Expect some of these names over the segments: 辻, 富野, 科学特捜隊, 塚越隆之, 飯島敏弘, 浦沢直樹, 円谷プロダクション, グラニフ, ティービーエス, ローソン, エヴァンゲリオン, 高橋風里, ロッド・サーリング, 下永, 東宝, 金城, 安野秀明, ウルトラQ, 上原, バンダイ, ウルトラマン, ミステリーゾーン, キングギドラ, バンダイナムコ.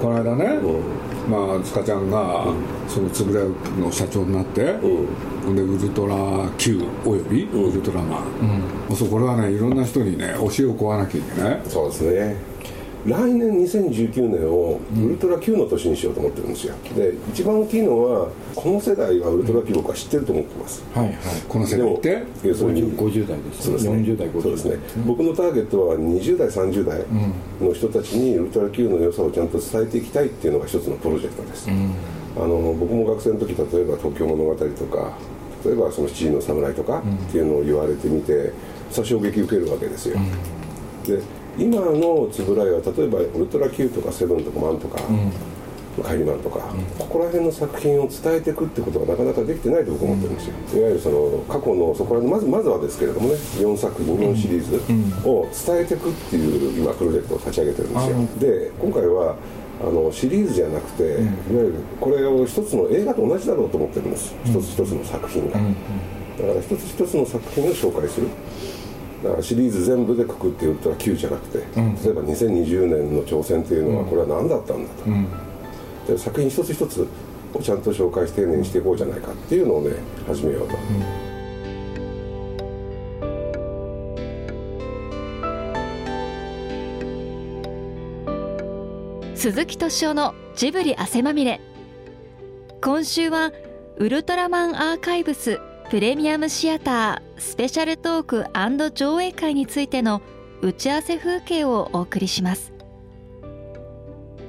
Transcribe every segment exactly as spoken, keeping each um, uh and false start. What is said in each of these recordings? この間ね、うん、まあ塚ちゃんが、うん、そのつぶれの社長になって、うん、でウルトラ Q およびウルトラマン、うん、そうこれはねいろんな人にね教えを請わなきゃいけない。そうですね、来年にせんじゅうきゅうねんをウルトラ Q の年にしようと思ってるんですよ。で一番大きいのはこの世代はウルトラ Q 僕は知ってると思ってます、うん、はいはい、この世代ってごじゅう代です。そうですね、よんじゅう代ごじゅう代、そうですね、うん、僕のターゲットはにじゅう代さんじゅう代の人たちにウルトラ Q の良さをちゃんと伝えていきたいっていうのが一つのプロジェクトです、うん、あの僕も学生の時例えば東京物語とか例えばその七人の侍とかっていうのを言われてみてそれ衝撃受けるわけですよ、うん、で今のつぶらいは例えばウルトラ Q とかセブンとかマンとか、うん、カイリマンとか、うん、ここら辺の作品を伝えていくってことがなかなかできてないと僕思ってるんですよ、うん、いわゆるその過去のそこら辺のまずまずはですけれどもねよんさく品よんシリーズを伝えていくっていう今プロジェクトを立ち上げてるんですよ、うん、で今回はあのシリーズじゃなくて、うん、いわゆるこれを一つの映画と同じだろうと思ってるんです、うん、一つ一つの作品が、うん、だから一つ一つの作品を紹介する、だからシリーズ全部でくくってウルトラ Q じゃなくて、うん、例えばにせんにじゅうねんの挑戦というのはこれは何だったんだと、うん、で作品一つ一つをちゃんと紹介して丁寧にしていこうじゃないかっていうのをね始めようと、うん鈴木敏夫のジブリ汗まみれ。今週はウルトラマンアーカイブスプレミアムシアタースペシャルトーク&上映会についての打ち合わせ風景をお送りします。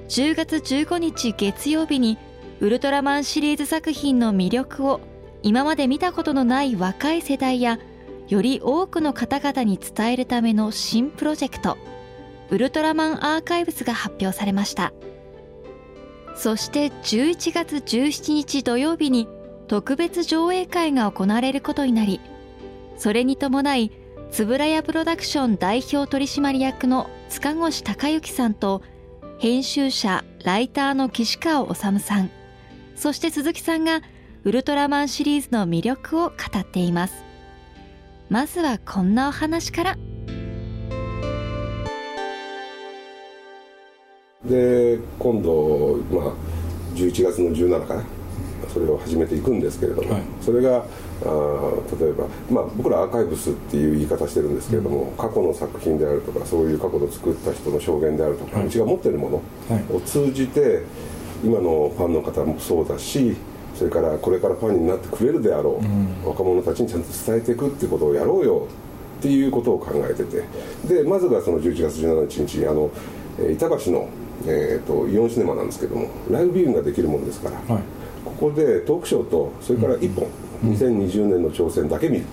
じゅうがつじゅうごにち月曜日にウルトラマンシリーズ作品の魅力を今まで見たことのない若い世代やより多くの方々に伝えるための新プロジェクトウルトラマンアーカイブスが発表されました。そしてじゅういちがつじゅうしちにち土曜日に特別上映会が行われることになり、それに伴いつぶらやプロダクション代表取締役の塚越隆之さんと編集者ライターの岸川治さん、そして鈴木さんがウルトラマンシリーズの魅力を語っています。まずはこんなお話から。で今度、まあ、じゅういちがつのじゅうしちにちかなそれを始めていくんですけれども、はい、それがあ例えば、まあ、僕らアーカイブスっていう言い方してるんですけれども、うん、過去の作品であるとかそういう過去の作った人の証言であるとか、はい、うちが持ってるものを通じて、はい、今のファンの方もそうだしそれからこれからファンになってくれるであろう、うん、若者たちにちゃんと伝えていくっていうことをやろうよっていうことを考えてて、でまずがそのじゅういちがつじゅうしちにちにあの板橋のえー、とイオンシネマなんですけどもライブビューイングができるものですから、はい、ここでトークショーとそれからいっぽん、うん、にせんにじゅうねんの挑戦だけ見る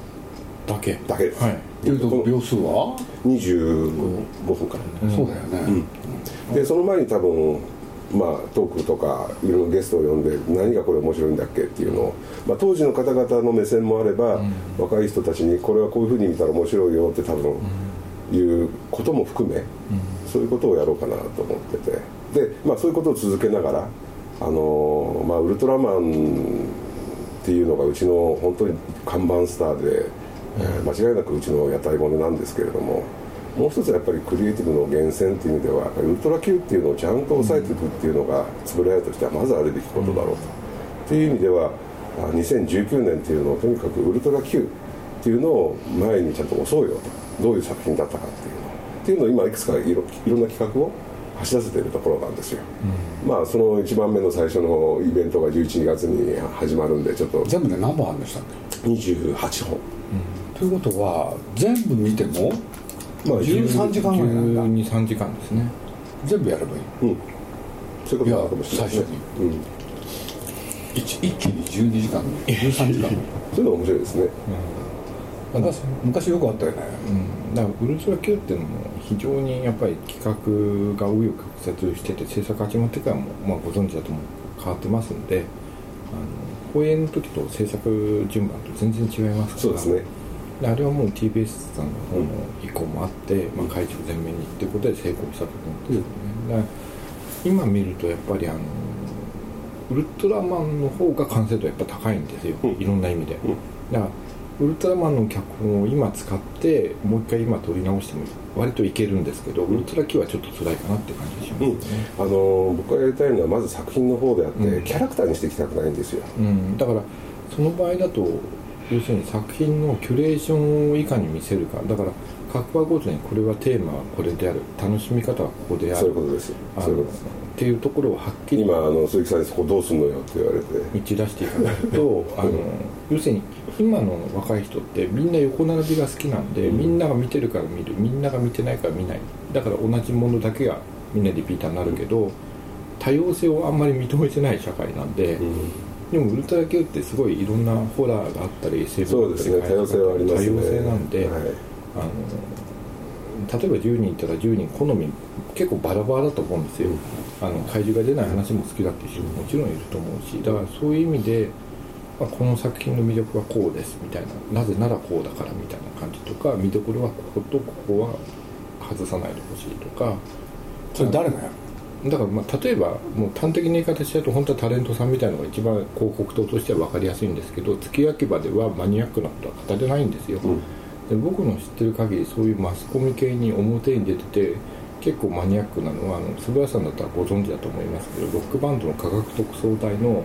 だけだけです、はい、というと秒数はにじゅうごふんから、うん、そうだよね、うん、でその前に多分、まあ、トークとかいろいろゲストを呼んで何がこれ面白いんだっけっていうのを、まあ、当時の方々の目線もあれば、うん、若い人たちにこれはこういうふうに見たら面白いよって多分、うんいうことも含め、うん、そういうことをやろうかなと思ってて、で、まあ、そういうことを続けながら、あのーまあ、ウルトラマンっていうのがうちの本当に看板スターで、うんえー、間違いなくうちの屋台骨なんですけれども、もう一つやっぱりクリエイティブの源泉っていう意味ではウルトラ Q っていうのをちゃんと抑えていくっていうのがつぶらやとしてはまずあるべきことだろうと、うん、っていう意味ではにせんじゅうきゅうねんっていうのをとにかくウルトラ Q っていうのを前にちゃんと押そうよと、どういう作品だったかっていうのっていうのを今いくつかい ろ, いろんな企画を走らせているところなんですよ、うん、まあそのいちばんめの最初のイベントがじゅういちがつに始まるんでちょっと全部で何本あるんでしたっけにじゅうはちほん、うん、ということは全部見ても、まあ、じゅうさんじかんぐらいなんだじゅうに、さんじかんですね。全部やればいい、うん、そういうことだと思います、ね、最初に、うん、一, 一気にじゅうにじかんじゅうさんじかんそういうの面白いですね、うん昔, 昔よくあったよね、うん、だからウルトラ Q っていうのも非常にやっぱり企画が紆余曲折してて制作始まってからも、まあ、ご存知だとも変わってますんで、あの公演の時と制作順番と全然違いますから。そうですね。であれはもう ティービーエス さんの方の意向もあって、うんまあ、会場全面にっていうことで成功したと思うんですよね。だから今見るとやっぱりあのウルトラマンの方が完成度やっぱ高いんですよ、うん、いろんな意味で、うん、だからウルトラマンの脚本を今使ってもう一回今撮り直しても割といけるんですけど、ウルトラQはちょっと辛いかなって感じしますね、うん、あの僕がやりたいのはまず作品の方であって、うん、キャラクターにしていきたくないんですよ、うん、だからその場合だと要するに作品のキュレーションをいかに見せるかだから各話ごとにこれはテーマはこれである、楽しみ方はここである、そういうことですよ、そういうことですっていうところをはっきり今あの鈴木さんにそこどうすんのよって言われて打ち出していかないとあの要するに今の若い人ってみんな横並びが好きなんで、みんなが見てるから見る、みんなが見てないから見ない、だから同じものだけがみんなリピーターになるけど多様性をあんまり認めてない社会なんで、うんでもウルトラQってすごいいろんなホラーがあったり、セブンとか多様性はありますね。多様性なんで、はい、あの例えばじゅうにんいたらじゅうにん好み結構バラバラだと思うんですよ、うん、あの怪獣が出ない話も好きだっていう人ももちろんいると思うし、だからそういう意味で、まあ、この作品の魅力はこうですみたいな、なぜならこうだからみたいな感じとか、見どころはこことここは外さないでほしいとか。それ誰がやる？だからまあ例えばもう端的な言い方しちゃうと本当はタレントさんみたいなのが一番広告塔としては分かりやすいんですけど、月焼き場ではマニアックなことは語れないんですよ、うん、で僕の知ってる限りそういうマスコミ系に表に出てて結構マニアックなのは、あの菅谷さんだったらご存知だと思いますけど、ロックバンドの科学特捜隊 の,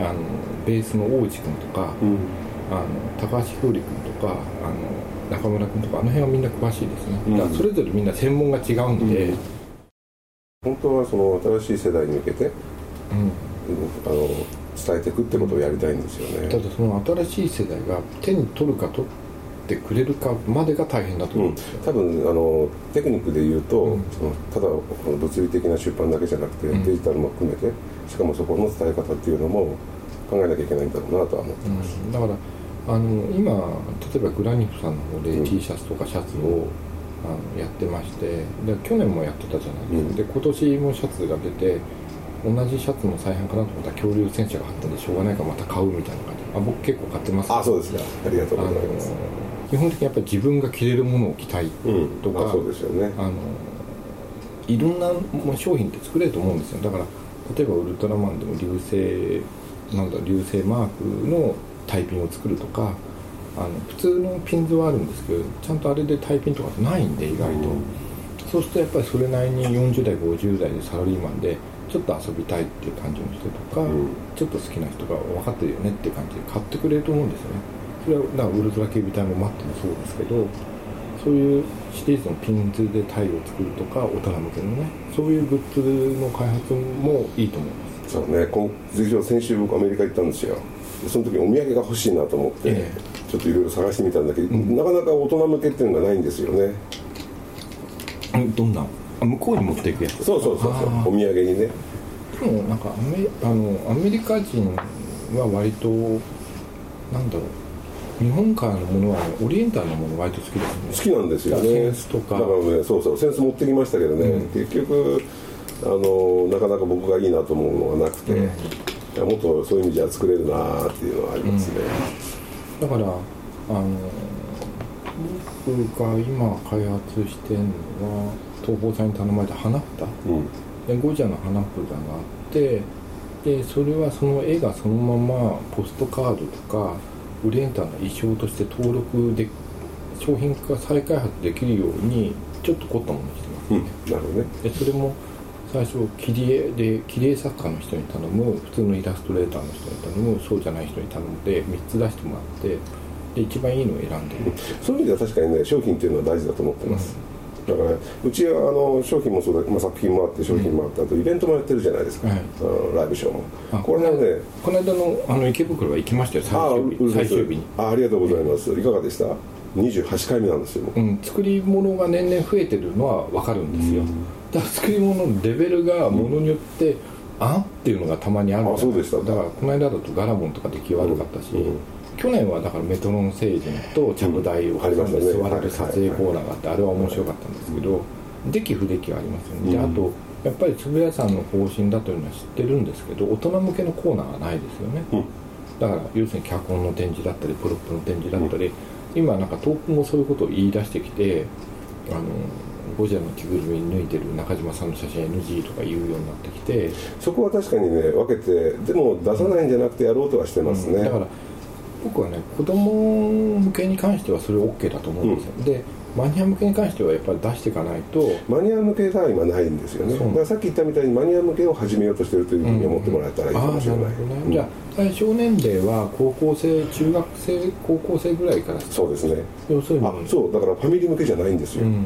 あのベースの大内君とか、うん、あの高橋風里君とかあの中村君とかあの辺はみんな詳しいですね、うん、だからそれぞれみんな専門が違うんで、うん、本当はその新しい世代に向けて、うん、あの伝えていくってことをやりたいんですよね。ただその新しい世代が手に取るか取ってくれるかまでが大変だと思うんですよ、うん、多分あのテクニックで言うと、うん、そのただこの物理的な出版だけじゃなくて、うん、デジタルも含めて、しかもそこの伝え方っていうのも考えなきゃいけないんだろうなとは思ってます、うん、だからあの今例えばグラニフさんの方で、うん、T シャツとかシャツをあのやってまして、で去年もやってたじゃないですか、うん、で今年もシャツが出て同じシャツの再販かなと思ったら恐竜戦車があったんでしょうがないからまた買うみたいな感じで、あ僕結構買ってますから。あそうですか、ありがとうございます。基本的にやっぱり自分が着れるものを着たいとか、うん、そうですよね、あのいろんな商品って作れると思うんですよ。だから例えばウルトラマンでも流星なんだ流星マークのタイピンを作るとか、あの普通のピンズはあるんですけど、ちゃんとあれでタイピンとかないんで意外と、うん、そうするとやっぱりそれなりによんじゅう代ごじゅう代でサラリーマンでちょっと遊びたいっていう感じの人とか、うん、ちょっと好きな人が分かってるよねっていう感じで買ってくれると思うんですよね。それはなんかウルトラ警備隊もマットもそうですけど、そういうシリーズのピンズでタイを作るとか、大人向けのね、そういうグッズの開発もいいと思います。そうね、この先週僕アメリカ行ったんですよ。その時お土産が欲しいなと思って、ええちょっといろいろ探してみたんだけど、うん、なかなか大人向けっていうのがないんですよね。どんな向こうに持っていくやつ。そうそうそうそう、お土産にね。でもなんかア メ, あのアメリカ人は割となんだろう、日本からのものは、ね、オリエンタルのもの割と好きですね。好きなんですよね。センスとか。だからね、そうそうセンス持ってきましたけどね。うん、結局あのなかなか僕がいいなと思うのがなくて、うん、もっとそういう意味じゃ作れるなっていうのはありますね。うんだからあの僕が今開発してるのは東宝さんに頼まれた花札、うん、ゴジラの花札があって、でそれはその絵がそのままポストカードとかオリエンタルの衣装として登録で商品化再開発できるようにちょっと凝ったものにしてます、ねうん、なるほどね。でそれも最初切り絵で切り絵作家の人に頼む、普通のイラストレーターの人に頼む、そうじゃない人に頼んでみっつ出してもらって、で一番いいのを選んでる。そういう意味では確かにね、商品っていうのは大事だと思ってます、うん、だからうちはあの商品もそうだけど、まあ、作品もあって商品もあった、うん、あとイベントもやってるじゃないですか、はい、あのライブショーもこれなので、ね、この間 の, あの池袋は行きましたよ、最終日、最終日に。 あ, ありがとうございます、うん、いかがでした？にじゅうはちかいめなんですよ、うん、作り物が年々増えてるのは分かるんですよ、うんだ作り物のレベルがものによって、うん、あんっていうのがたまにあるんですよ。あ、そうでした。だからこの間だとガラモンとか出来悪かったし、うんうん、去年はだからメトロン星人とちゃぶ台を挟んで座られる撮影コーナーがあって、あれは面白かったんですけど、出来不出来はありますよね、うん、であとやっぱりつぶやさんの方針だというのは知ってるんですけど、大人向けのコーナーがないですよね、うん、だから要するに脚本の展示だったりプロップの展示だったり、うん、今なんか東北もそういうことを言い出してきて、あのゴジラの着ぐるみに脱いでる中島さんの写真 エヌジー とか言うようになってきて、そこは確かにね分けて、でも出さないんじゃなくてやろうとはしてますね、うん、だから僕はね、子供向けに関してはそれ OK だと思うんですよ、うん、でマニア向けに関してはやっぱり出していかないと。マニア向けが今ないんですよね。だからさっき言ったみたいにマニア向けを始めようとしてるというふうに思ってもらえたらいいかもしれない、うんうん、あ、じゃあ対象年齢は高校生、中学生、高校生ぐらいからそうですね。要するにあ、そうだからファミリー向けじゃないんですよ、うん、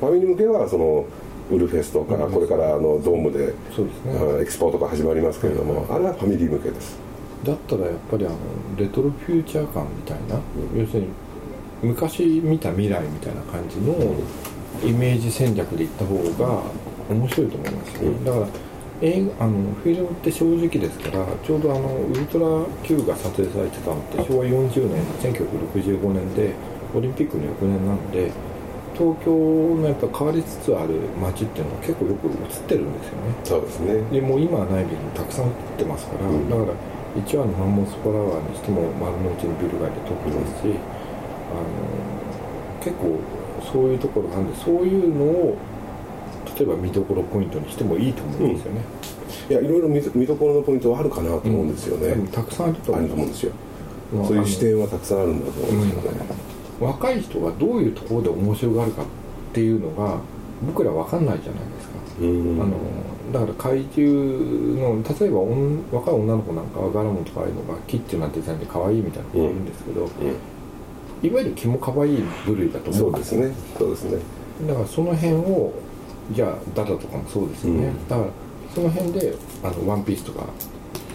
ファミリー向けはそのウルフェスとか、うん、これからあのドームで、そうですね、エキスポとか始まりますけれども、うん、あれはファミリー向けです。だったらやっぱりあのレトロフューチャー感みたいな、うん、要するに昔見た未来みたいな感じのイメージ戦略でいった方が面白いと思いますよ、ね、うん、だから映画あのフィルムって正直ですから、ちょうどあのウルトラ Q が撮影されてたのってしょうわよんじゅうねん、せんきゅうひゃくろくじゅうごねんでオリンピックの翌年なので、東京のやっぱ変わりつつある街っていうのは結構よく映ってるんですよね。そうですね。でもう今はないビルもたくさん映ってますから、うん、だからいちわのマンモスフラワーにしても丸の内のビル街で撮ってますし、うん、あの結構そういうところなんで、そういうのを例えば見どころポイントにしてもいいと思うんですよね、うん、いやいろいろ 見, 見どころのポイントはあるかなと思うんですよね、うん、たくさんあると思うんですよ、まあ、そういう視点はたくさんあるんだと思うんですよね、うん、若い人がどういうところで面白がるかっていうのが僕ら分かんないじゃないですか、うん、あのだから怪獣の例えば若い女の子なんかはガラモンとかああいうのがキッチュなデザインで可愛いみたいなのがいるんですけど、うんうん、いわゆる気も可愛い部類だと思うんですよね。そうですね、そうですね。だからその辺を、じゃあダダとかもそうですよね、うん、だからその辺であのワンピースとか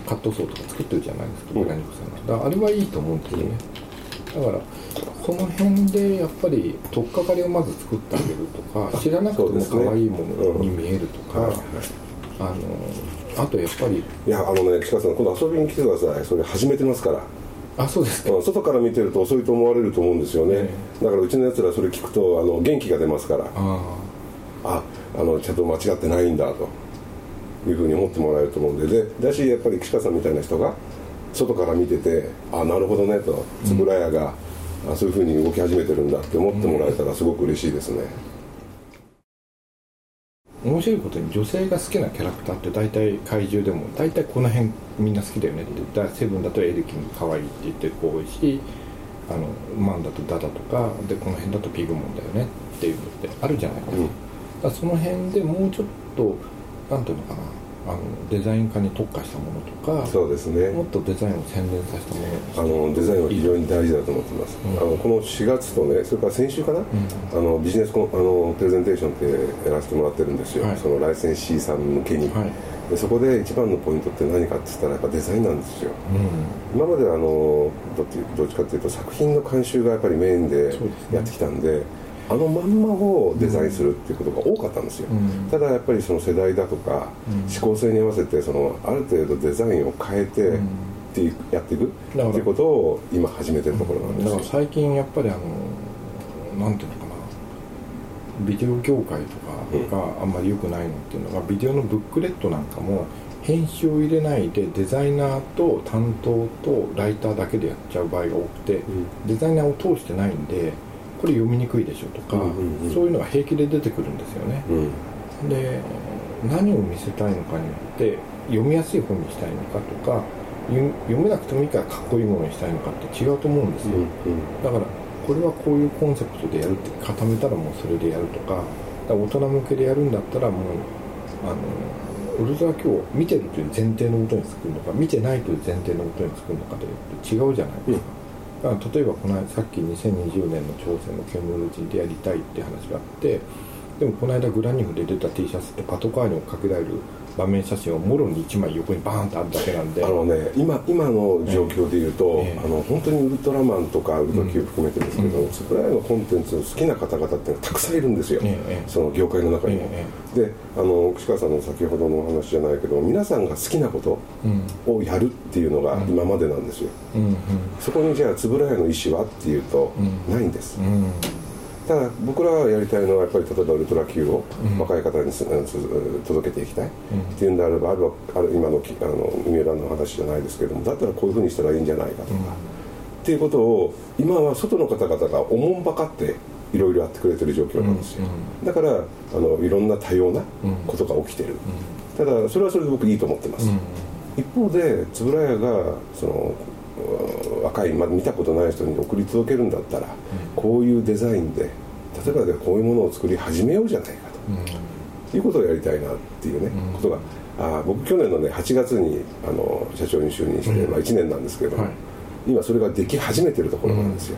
カットソーとか作ってるじゃないですか、ブラニコさんが。だからあれはいいと思うんですよね、うん、だからその辺でやっぱり取っかかりをまず作ってあげるとか、知らなくても可愛いものに見えるとか、ね、うん、あのあとやっぱりいやあのね、岸川さん今度遊びに来てください。それ始めてますから。あ、そうですか。外から見てると遅いと思われると思うんですよね、うん、だからうちのやつらそれ聞くとあの元気が出ますから、あああのちゃんと間違ってないんだというふうに思ってもらえると思うんで、でだしやっぱり岸川さんみたいな人が外から見てて、あ、なるほどねと、円谷が、うん、そういうふうに動き始めてるんだって思ってもらえたらすごく嬉しいですね、うん、面白いことに女性が好きなキャラクターって大体怪獣でも大体この辺みんな好きだよねって言ったら、セブンだとエルキン可愛いって言ってる子多いし、あのマンだとダダとかで、この辺だとピグモンだよねっていうのってあるじゃないですか、うん、だからその辺でもうちょっとなんていうのかな、あのデザイン化に特化したものとか、そうですね、もっとデザインを洗練させたもの、あのデザインは非常に大事だと思ってます、うん、あのこのしがつとね、それから先週かな、うん、あのビジネスコンあのプレゼンテーションってやらせてもらってるんですよ、はい、そのライセンシーさん向けに、はい、でそこで一番のポイントって何かって言ったらやっぱデザインなんですよ、うん、今まではあの ど, どっちかっていうと作品の監修がやっぱりメインでやってきたん で, で、ね、あのまんまをデザインするっていうことが多かったんですよ、うん、ただやっぱりその世代だとか、うん、指向性に合わせてそのある程度デザインを変えて、うん、っていうやっていくっていうことを今始めてるところなんですよ。だから最近やっぱりあのなんていうのかな、ビデオ業界とかがあんまり良くないのっていうのが、ビデオのブックレットなんかも編集を入れないでデザイナーと担当とライターだけでやっちゃう場合が多くて、うん、デザイナーを通してないんでこれ読みにくいでしょとか、うんうんうん、そういうのが平気で出てくるんですよね、うん、で何を見せたいのかによって読みやすい本にしたいのかとか、読めなくてもいいからかっこいいものにしたいのかって違うと思うんですよ、うんうん、だからこれはこういうコンセプトでやるって固めたらもうそれでやるとか、大人向けでやるんだったらもうあのウルトラ Q を見てるという前提のもとに作るのか、見てないという前提のもとに作るのかというと違うじゃないですか、うん、だから例えばこの間さっきにせんにじゅうねんの挑戦の煙路でやりたいって話があって、でもこの間グラニフで出た T シャツってパトカーにもかけられる場面写真をもろにいちまい横にバーンとあるだけなんで、あのね、今、今の状況でいうと、えーえー、あの本当にウルトラマンとかウルトラ Q 含めてですけど、うん、そこら辺のコンテンツを好きな方々っていうのはたくさんいるんですよ、えー、その業界の中にも、えーえー、であの串川さんの先ほどのお話じゃないけど、皆さんが好きなことをやるっていうのが今までなんですよ、うんうんうん、そこにじゃあ円谷の意思はっていうと、うん、ないんです、うんうん、ただ僕らがやりたいのはやっぱり例えばウルトラ Q を若い方に、うん、届けていきたいっていうんであれば、あるある今のあの三浦の話じゃないですけれども、だったらこういうふうにしたらいいんじゃないかとか、うん、っていうことを今は外の方々がおもんばかっていろいろやってくれてる状況なんですよ、うん、だからあのいろんな多様なことが起きてる、うん、ただそれはそれで僕いいと思ってます、うん、一方で円谷がその若い、ま、見たことない人に送り届けるんだったら、こういうデザインで例えばでこういうものを作り始めようじゃないかと、うん、いうことをやりたいなっていうね、うん、ことがあ僕去年の、ね、はちがつにあの社長に就任して、うんまあ、いちねんなんですけど、はい、今それができ始めてるところなんですよ、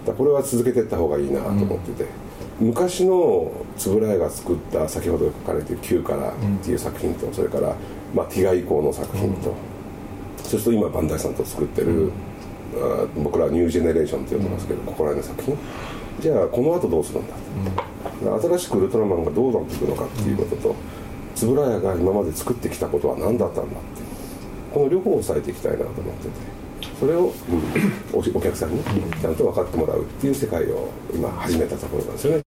うん、だこれは続けていった方がいいなと思ってて、うん、昔の円谷が作った先ほど書かれている「Qから」っていう作品と、うん、それから、まあ、ティガ以降の作品と、うん、そして今バンダイさんと作ってる、うん、僕らはニュージェネレーションって呼んでますけど、うん、ここら辺の作品じゃあこの後どうするんだと、うん、新しくウルトラマンがどうなっていくのかっていうことと、円谷が今まで作ってきたことは何だったんだって、この両方を抑えていきたいなと思ってて、それを、うん、お, お客さんにちゃんと分かってもらうっていう世界を今始めたところなんですよね。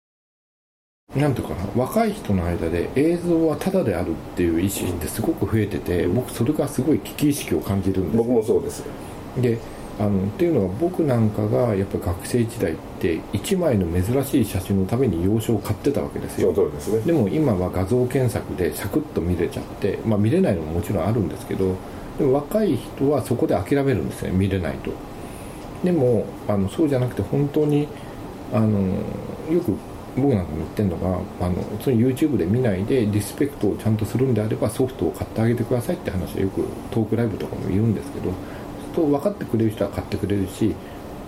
なんとか若い人の間で映像はただであるっていう意識ってすごく増えてて、僕それがすごい危機意識を感じるんです。僕もそうです。であのっていうのは、僕なんかがやっぱり学生時代っていちまいの珍しい写真のために洋書を買ってたわけですよ。そうですね。でも今は画像検索でサクッと見れちゃって、まあ、見れないのももちろんあるんですけど、でも若い人はそこで諦めるんですね、見れないと。でもあのそうじゃなくて、本当にあのよく僕なんかも言ってるのが、あのその YouTube で見ないでリスペクトをちゃんとするんであればソフトを買ってあげてくださいって話はよくトークライブとかも言うんですけど、と分かってくれる人は買ってくれるし、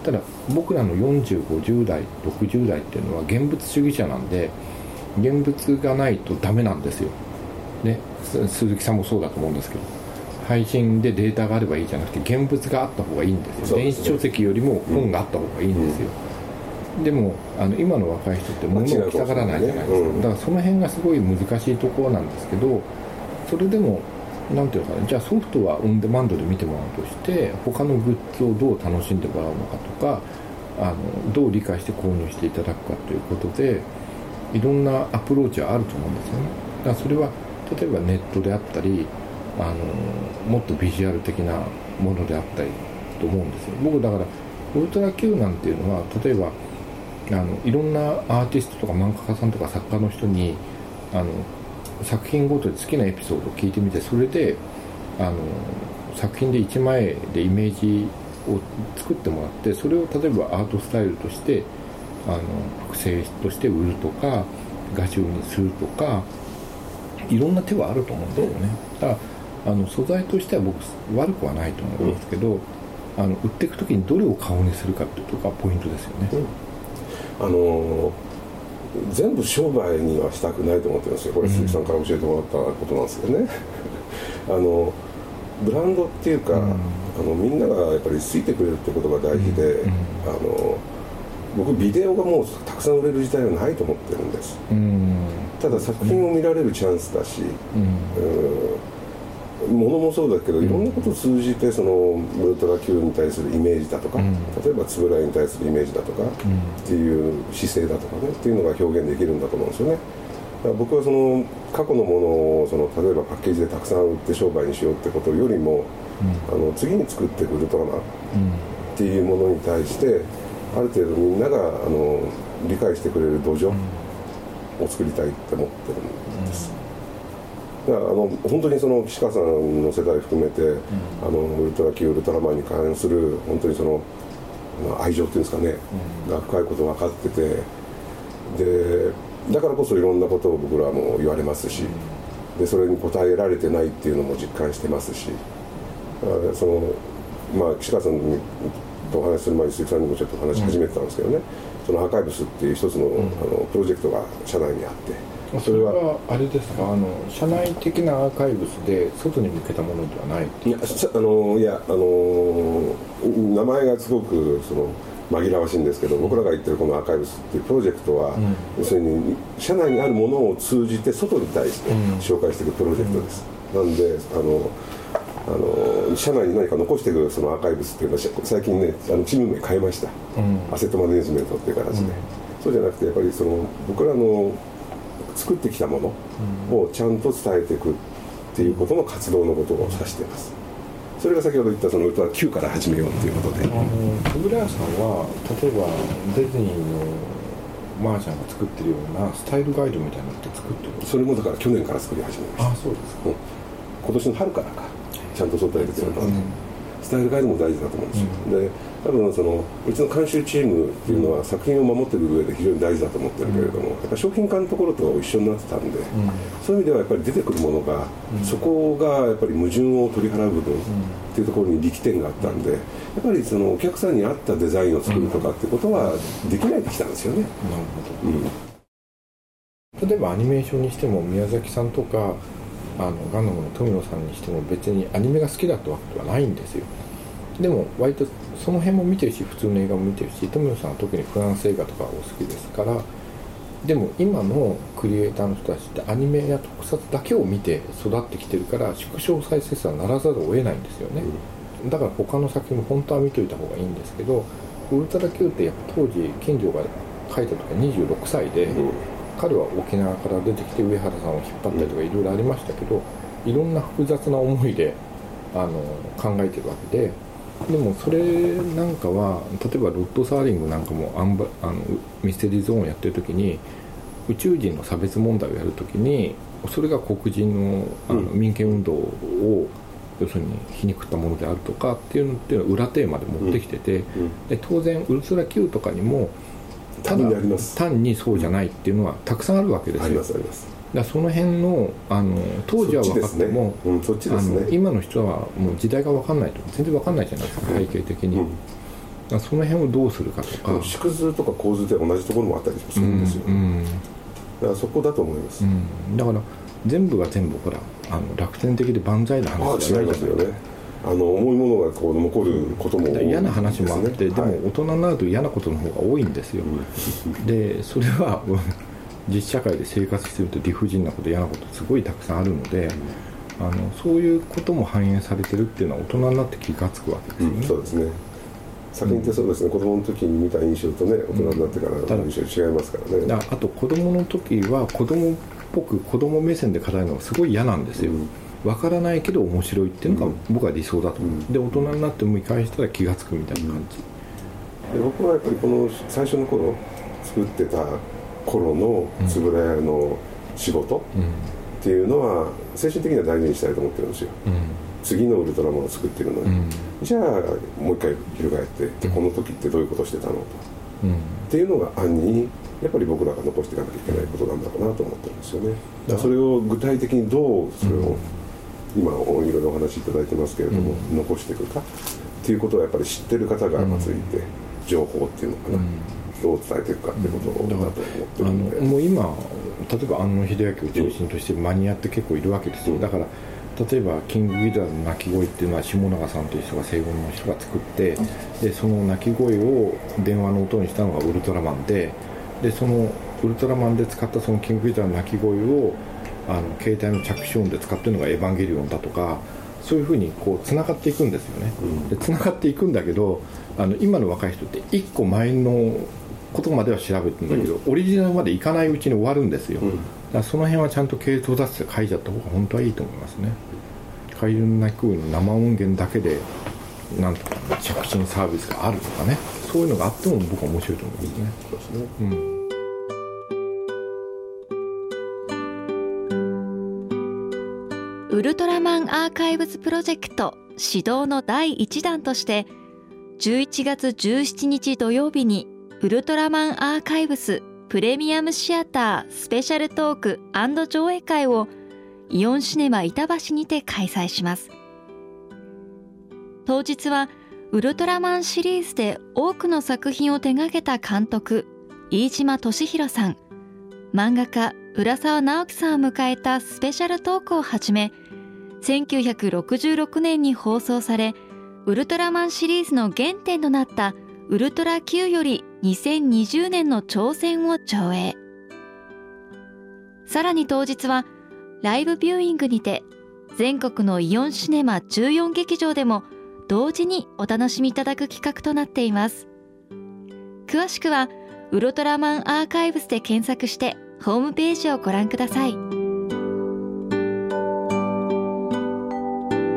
ただ僕らのよんじゅう、ごじゅう代、ろくじゅう代っていうのは現物主義者なんで、現物がないとダメなんですよ、ね、鈴木さんもそうだと思うんですけど、配信でデータがあればいいじゃなくて現物があった方がいいんですよ。電子書籍よりも本があった方がいいんですよ、うんうん、でもあの今の若い人って物を着たがらないじゃないですか、うん、だからその辺がすごい難しいところなんですけど、それでもなんていうかね、じゃあソフトはオンデマンドで見てもらうとして、他のグッズをどう楽しんでもらうのかとか、あのどう理解して購入していただくかということで、いろんなアプローチはあると思うんですよね。だからそれは例えばネットであったり、あのもっとビジュアル的なものであったりと思うんですよ。僕だからウルトラ Q なんていうのは、例えばあのいろんなアーティストとか漫画家さんとか作家の人にあの作品ごとに好きなエピソードを聞いてみて、それであの作品でいちまいでイメージを作ってもらって、それを例えばアートスタイルとしてあの複製として売るとか画集にするとか、いろんな手はあると思うんですよね。だからあの素材としては僕悪くはないと思うんですけど、うん、あの売っていくときにどれを顔にするかっていうところがポイントですよね、うん、あのー全部商売にはしたくないと思ってるんですよ。これ鈴木さんから教えてもらったことなんですけどねあのブランドっていうか、うん、あのみんながやっぱり好いてくれるってことが大事で、うん、あの僕ビデオがもうたくさん売れる時代はないと思ってるんです、うん、ただ作品を見られるチャンスだし、うん、うん、物もそうだけど、いろんなことを通じてそのウルトラ Q に対するイメージだとか、うん、例えば円谷に対するイメージだとか、うん、っていう姿勢だとかね、っていうのが表現できるんだと思うんですよね。だから僕はその過去のものをその例えばパッケージでたくさん売って商売にしようってことよりも、うん、あの次に作っていくウルトラマンっていうものに対してある程度みんながあの理解してくれる土壌を作りたいって思ってるんです、うん、だからあの本当にその岸川さんの世代含めて、うん、あのウルトラ Q ウルトラマンに関する本当にその愛情っていうんですかね、うん、が深いこと分かってて、でだからこそいろんなことを僕らも言われますし、でそれに答えられてないっていうのも実感してますし、あそのまあ岸川さんとお話しする前に鈴木さんにもちょっと話し始めてたんですけどね、うん、そのアーカイブスっていう一つの、うん、あのプロジェクトが社内にあって、それは、それはあれですか、あの社内的なアーカイブスで外に向けたものではない。いやあのいやあの名前がすごくその紛らわしいんですけど、僕らが言ってるこのアーカイブスっていうプロジェクトは、うん、要するに社内にあるものを通じて外に対して紹介していくプロジェクトです、うん、なんであのあの社内に何か残していくそのアーカイブスっていうのは最近ね、あのチーム名変えました、うん、アセットマネジメントっていう形で、うん、そうじゃなくてやっぱりその僕らの作ってきたものをちゃんと伝えていくっていうことの活動のことを指しています。それが先ほど言ったそのウルトラ Q から始めようということで、あの円谷さんは例えばディズニーのマーシャンが作ってるようなスタイルガイドみたいなのって作ってる。それもだから去年から作り始めました。あ、そうですか、うん、今年の春からかちゃんと外へ出てるので、うん、伝える会でも大事だと思うんですよ、うん、で多分そのうちの監修チームっていうのは作品を守ってる上で非常に大事だと思ってるけれども、やっぱ商品化のところと一緒になってたんで、うん、そういう意味ではやっぱり出てくるものが、うん、そこがやっぱり矛盾を取り払う部分っていうところに力点があったんで、やっぱりそのお客さんに合ったデザインを作るとかってことはできないできたんですよね。なるほど、うん、例えばアニメーションにしても宮崎さんとかあのガンダムの富野さんにしても別にアニメが好きだってわけではないんですよ。でも割とその辺も見てるし普通の映画も見てるし、富野さんは特にフランス映画とかお好きですから。でも今のクリエイターの人たちってアニメや特撮だけを見て育ってきてるから縮小再生産ならざるを得ないんですよね、うん、だから他の作品も本当は見といた方がいいんですけど、ウルトラ Q ってやっぱ当時金城が書いた時はにじゅうろくさいで、うん、彼は沖縄から出てきて上原さんを引っ張ったりとかいろいろありましたけど、いろんな複雑な思いであの考えてるわけで、でもそれなんかは例えばロッド・サーリングなんかもアンバあのミステリーゾーンをやってる時に宇宙人の差別問題をやる時にそれが黒人 の, あの民権運動を要するに皮肉ったものであるとかっていうのっていうのを裏テーマで持ってきてて、で当然ウルトラ Q とかにもただ単にそうじゃないっていうのはたくさんあるわけですよ。ありますあります。だその辺 の, あの当時は分かっても、今の人はもう時代が分かんないと全然分かんないじゃないですか、背景的に。うん、だその辺をどうするかとか。縮図とか構図で同じところもあったりするんですよ。うんうん、だからそこだと思います。うん、だから全部が全部ほらあの楽天的で万歳な話じゃないですよね。あの重いものがこう残ることも多いです、ね、嫌な話もあって、でも大人になると嫌なことの方が多いんですよ、はい、でそれは実社会で生活してると理不尽なこと嫌なことすごいたくさんあるので、うん、あのそういうことも反映されてるっていうのは大人になって気がつくわけですよね、うん、そうですね。作品ってそうですね、うん、子供の時に見た印象とね大人になってからの印象違いますからね、うん、だからあと子供の時は子供っぽく子供目線で語るのがすごい嫌なんですよ、うん、分からないけど面白いっていうのが僕は理想だと思う、うん、で大人になって見返したら気がつくみたいな感じ、うん、で僕はやっぱりこの最初の頃作ってた頃の円谷の仕事っていうのは精神的には大事にしたいと思ってるんですよ、うん、次のウルトラマンを作ってるのに、うん、じゃあもう一回翻ってでこの時ってどういうことしてたのと、うん、っていうのが暗にやっぱり僕らが残していかなきゃいけないことなんだろうなと思ってるんですよね。だからそれを具体的にどうそれを、うん、今いろいろお話しいただいてますけれども、うん、残していくかっていうことをやっぱり知ってる方がまずいて、うん、情報っていうのかな、うん、どう伝えていくかってことだと思ってるので、あのもう今例えば安野秀明を中心としてマニアって結構いるわけですよ、うん、だから例えばキングギドラの鳴き声っていうのは下永さんという人が西軍の人が作って、うん、でその鳴き声を電話の音にしたのがウルトラマンで、でそのウルトラマンで使ったそのキングギドラの鳴き声をあの携帯の着手音で使ってるのがエヴァンゲリオンだとか、そういうふうにこうつながっていくんですよね、うん、でつながっていくんだけど、あの今の若い人って一個前のことまでは調べてるんだけど、うん、オリジナルまでいかないうちに終わるんですよ、うん、だからその辺はちゃんと系統出して書いちゃった方が本当はいいと思いますね。海運な空の生音源だけでなんとか着信サービスがあるとかね、そういうのがあっても僕は面白いと思いますね。そうですね、うん、ウルトラマンアーカイブズプロジェクト始動のだいいちだんとしてじゅういちがつじゅうしちにち土曜日にウルトラマンアーカイブスプレミアムシアタースペシャルトーク&上映会をイオンシネマ板橋にて開催します。当日はウルトラマンシリーズで多くの作品を手掛けた監督飯島敏弘さん、漫画家浦沢直樹さんを迎えたスペシャルトークをはじめ、せんきゅうひゃくろくじゅうろくねんに放送されウルトラマンシリーズの原点となったウルトラ Q よりにせんにじゅうねんの挑戦を上映。さらに当日はライブビューイングにて全国のイオンシネマじゅうよんげきじょうでも同時にお楽しみいただく企画となっています。詳しくはウルトラマンアーカイブスで検索してホームページをご覧ください。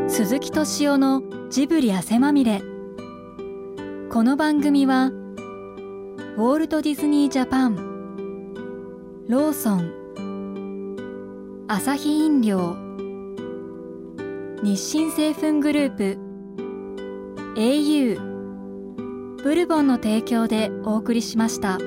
鈴木敏夫のジブリ汗まみれ。この番組はウォルト・ディズニー・ジャパン、ローソン、アサヒ飲料、日清製粉グループ、au ブルボンの提供でお送りしました。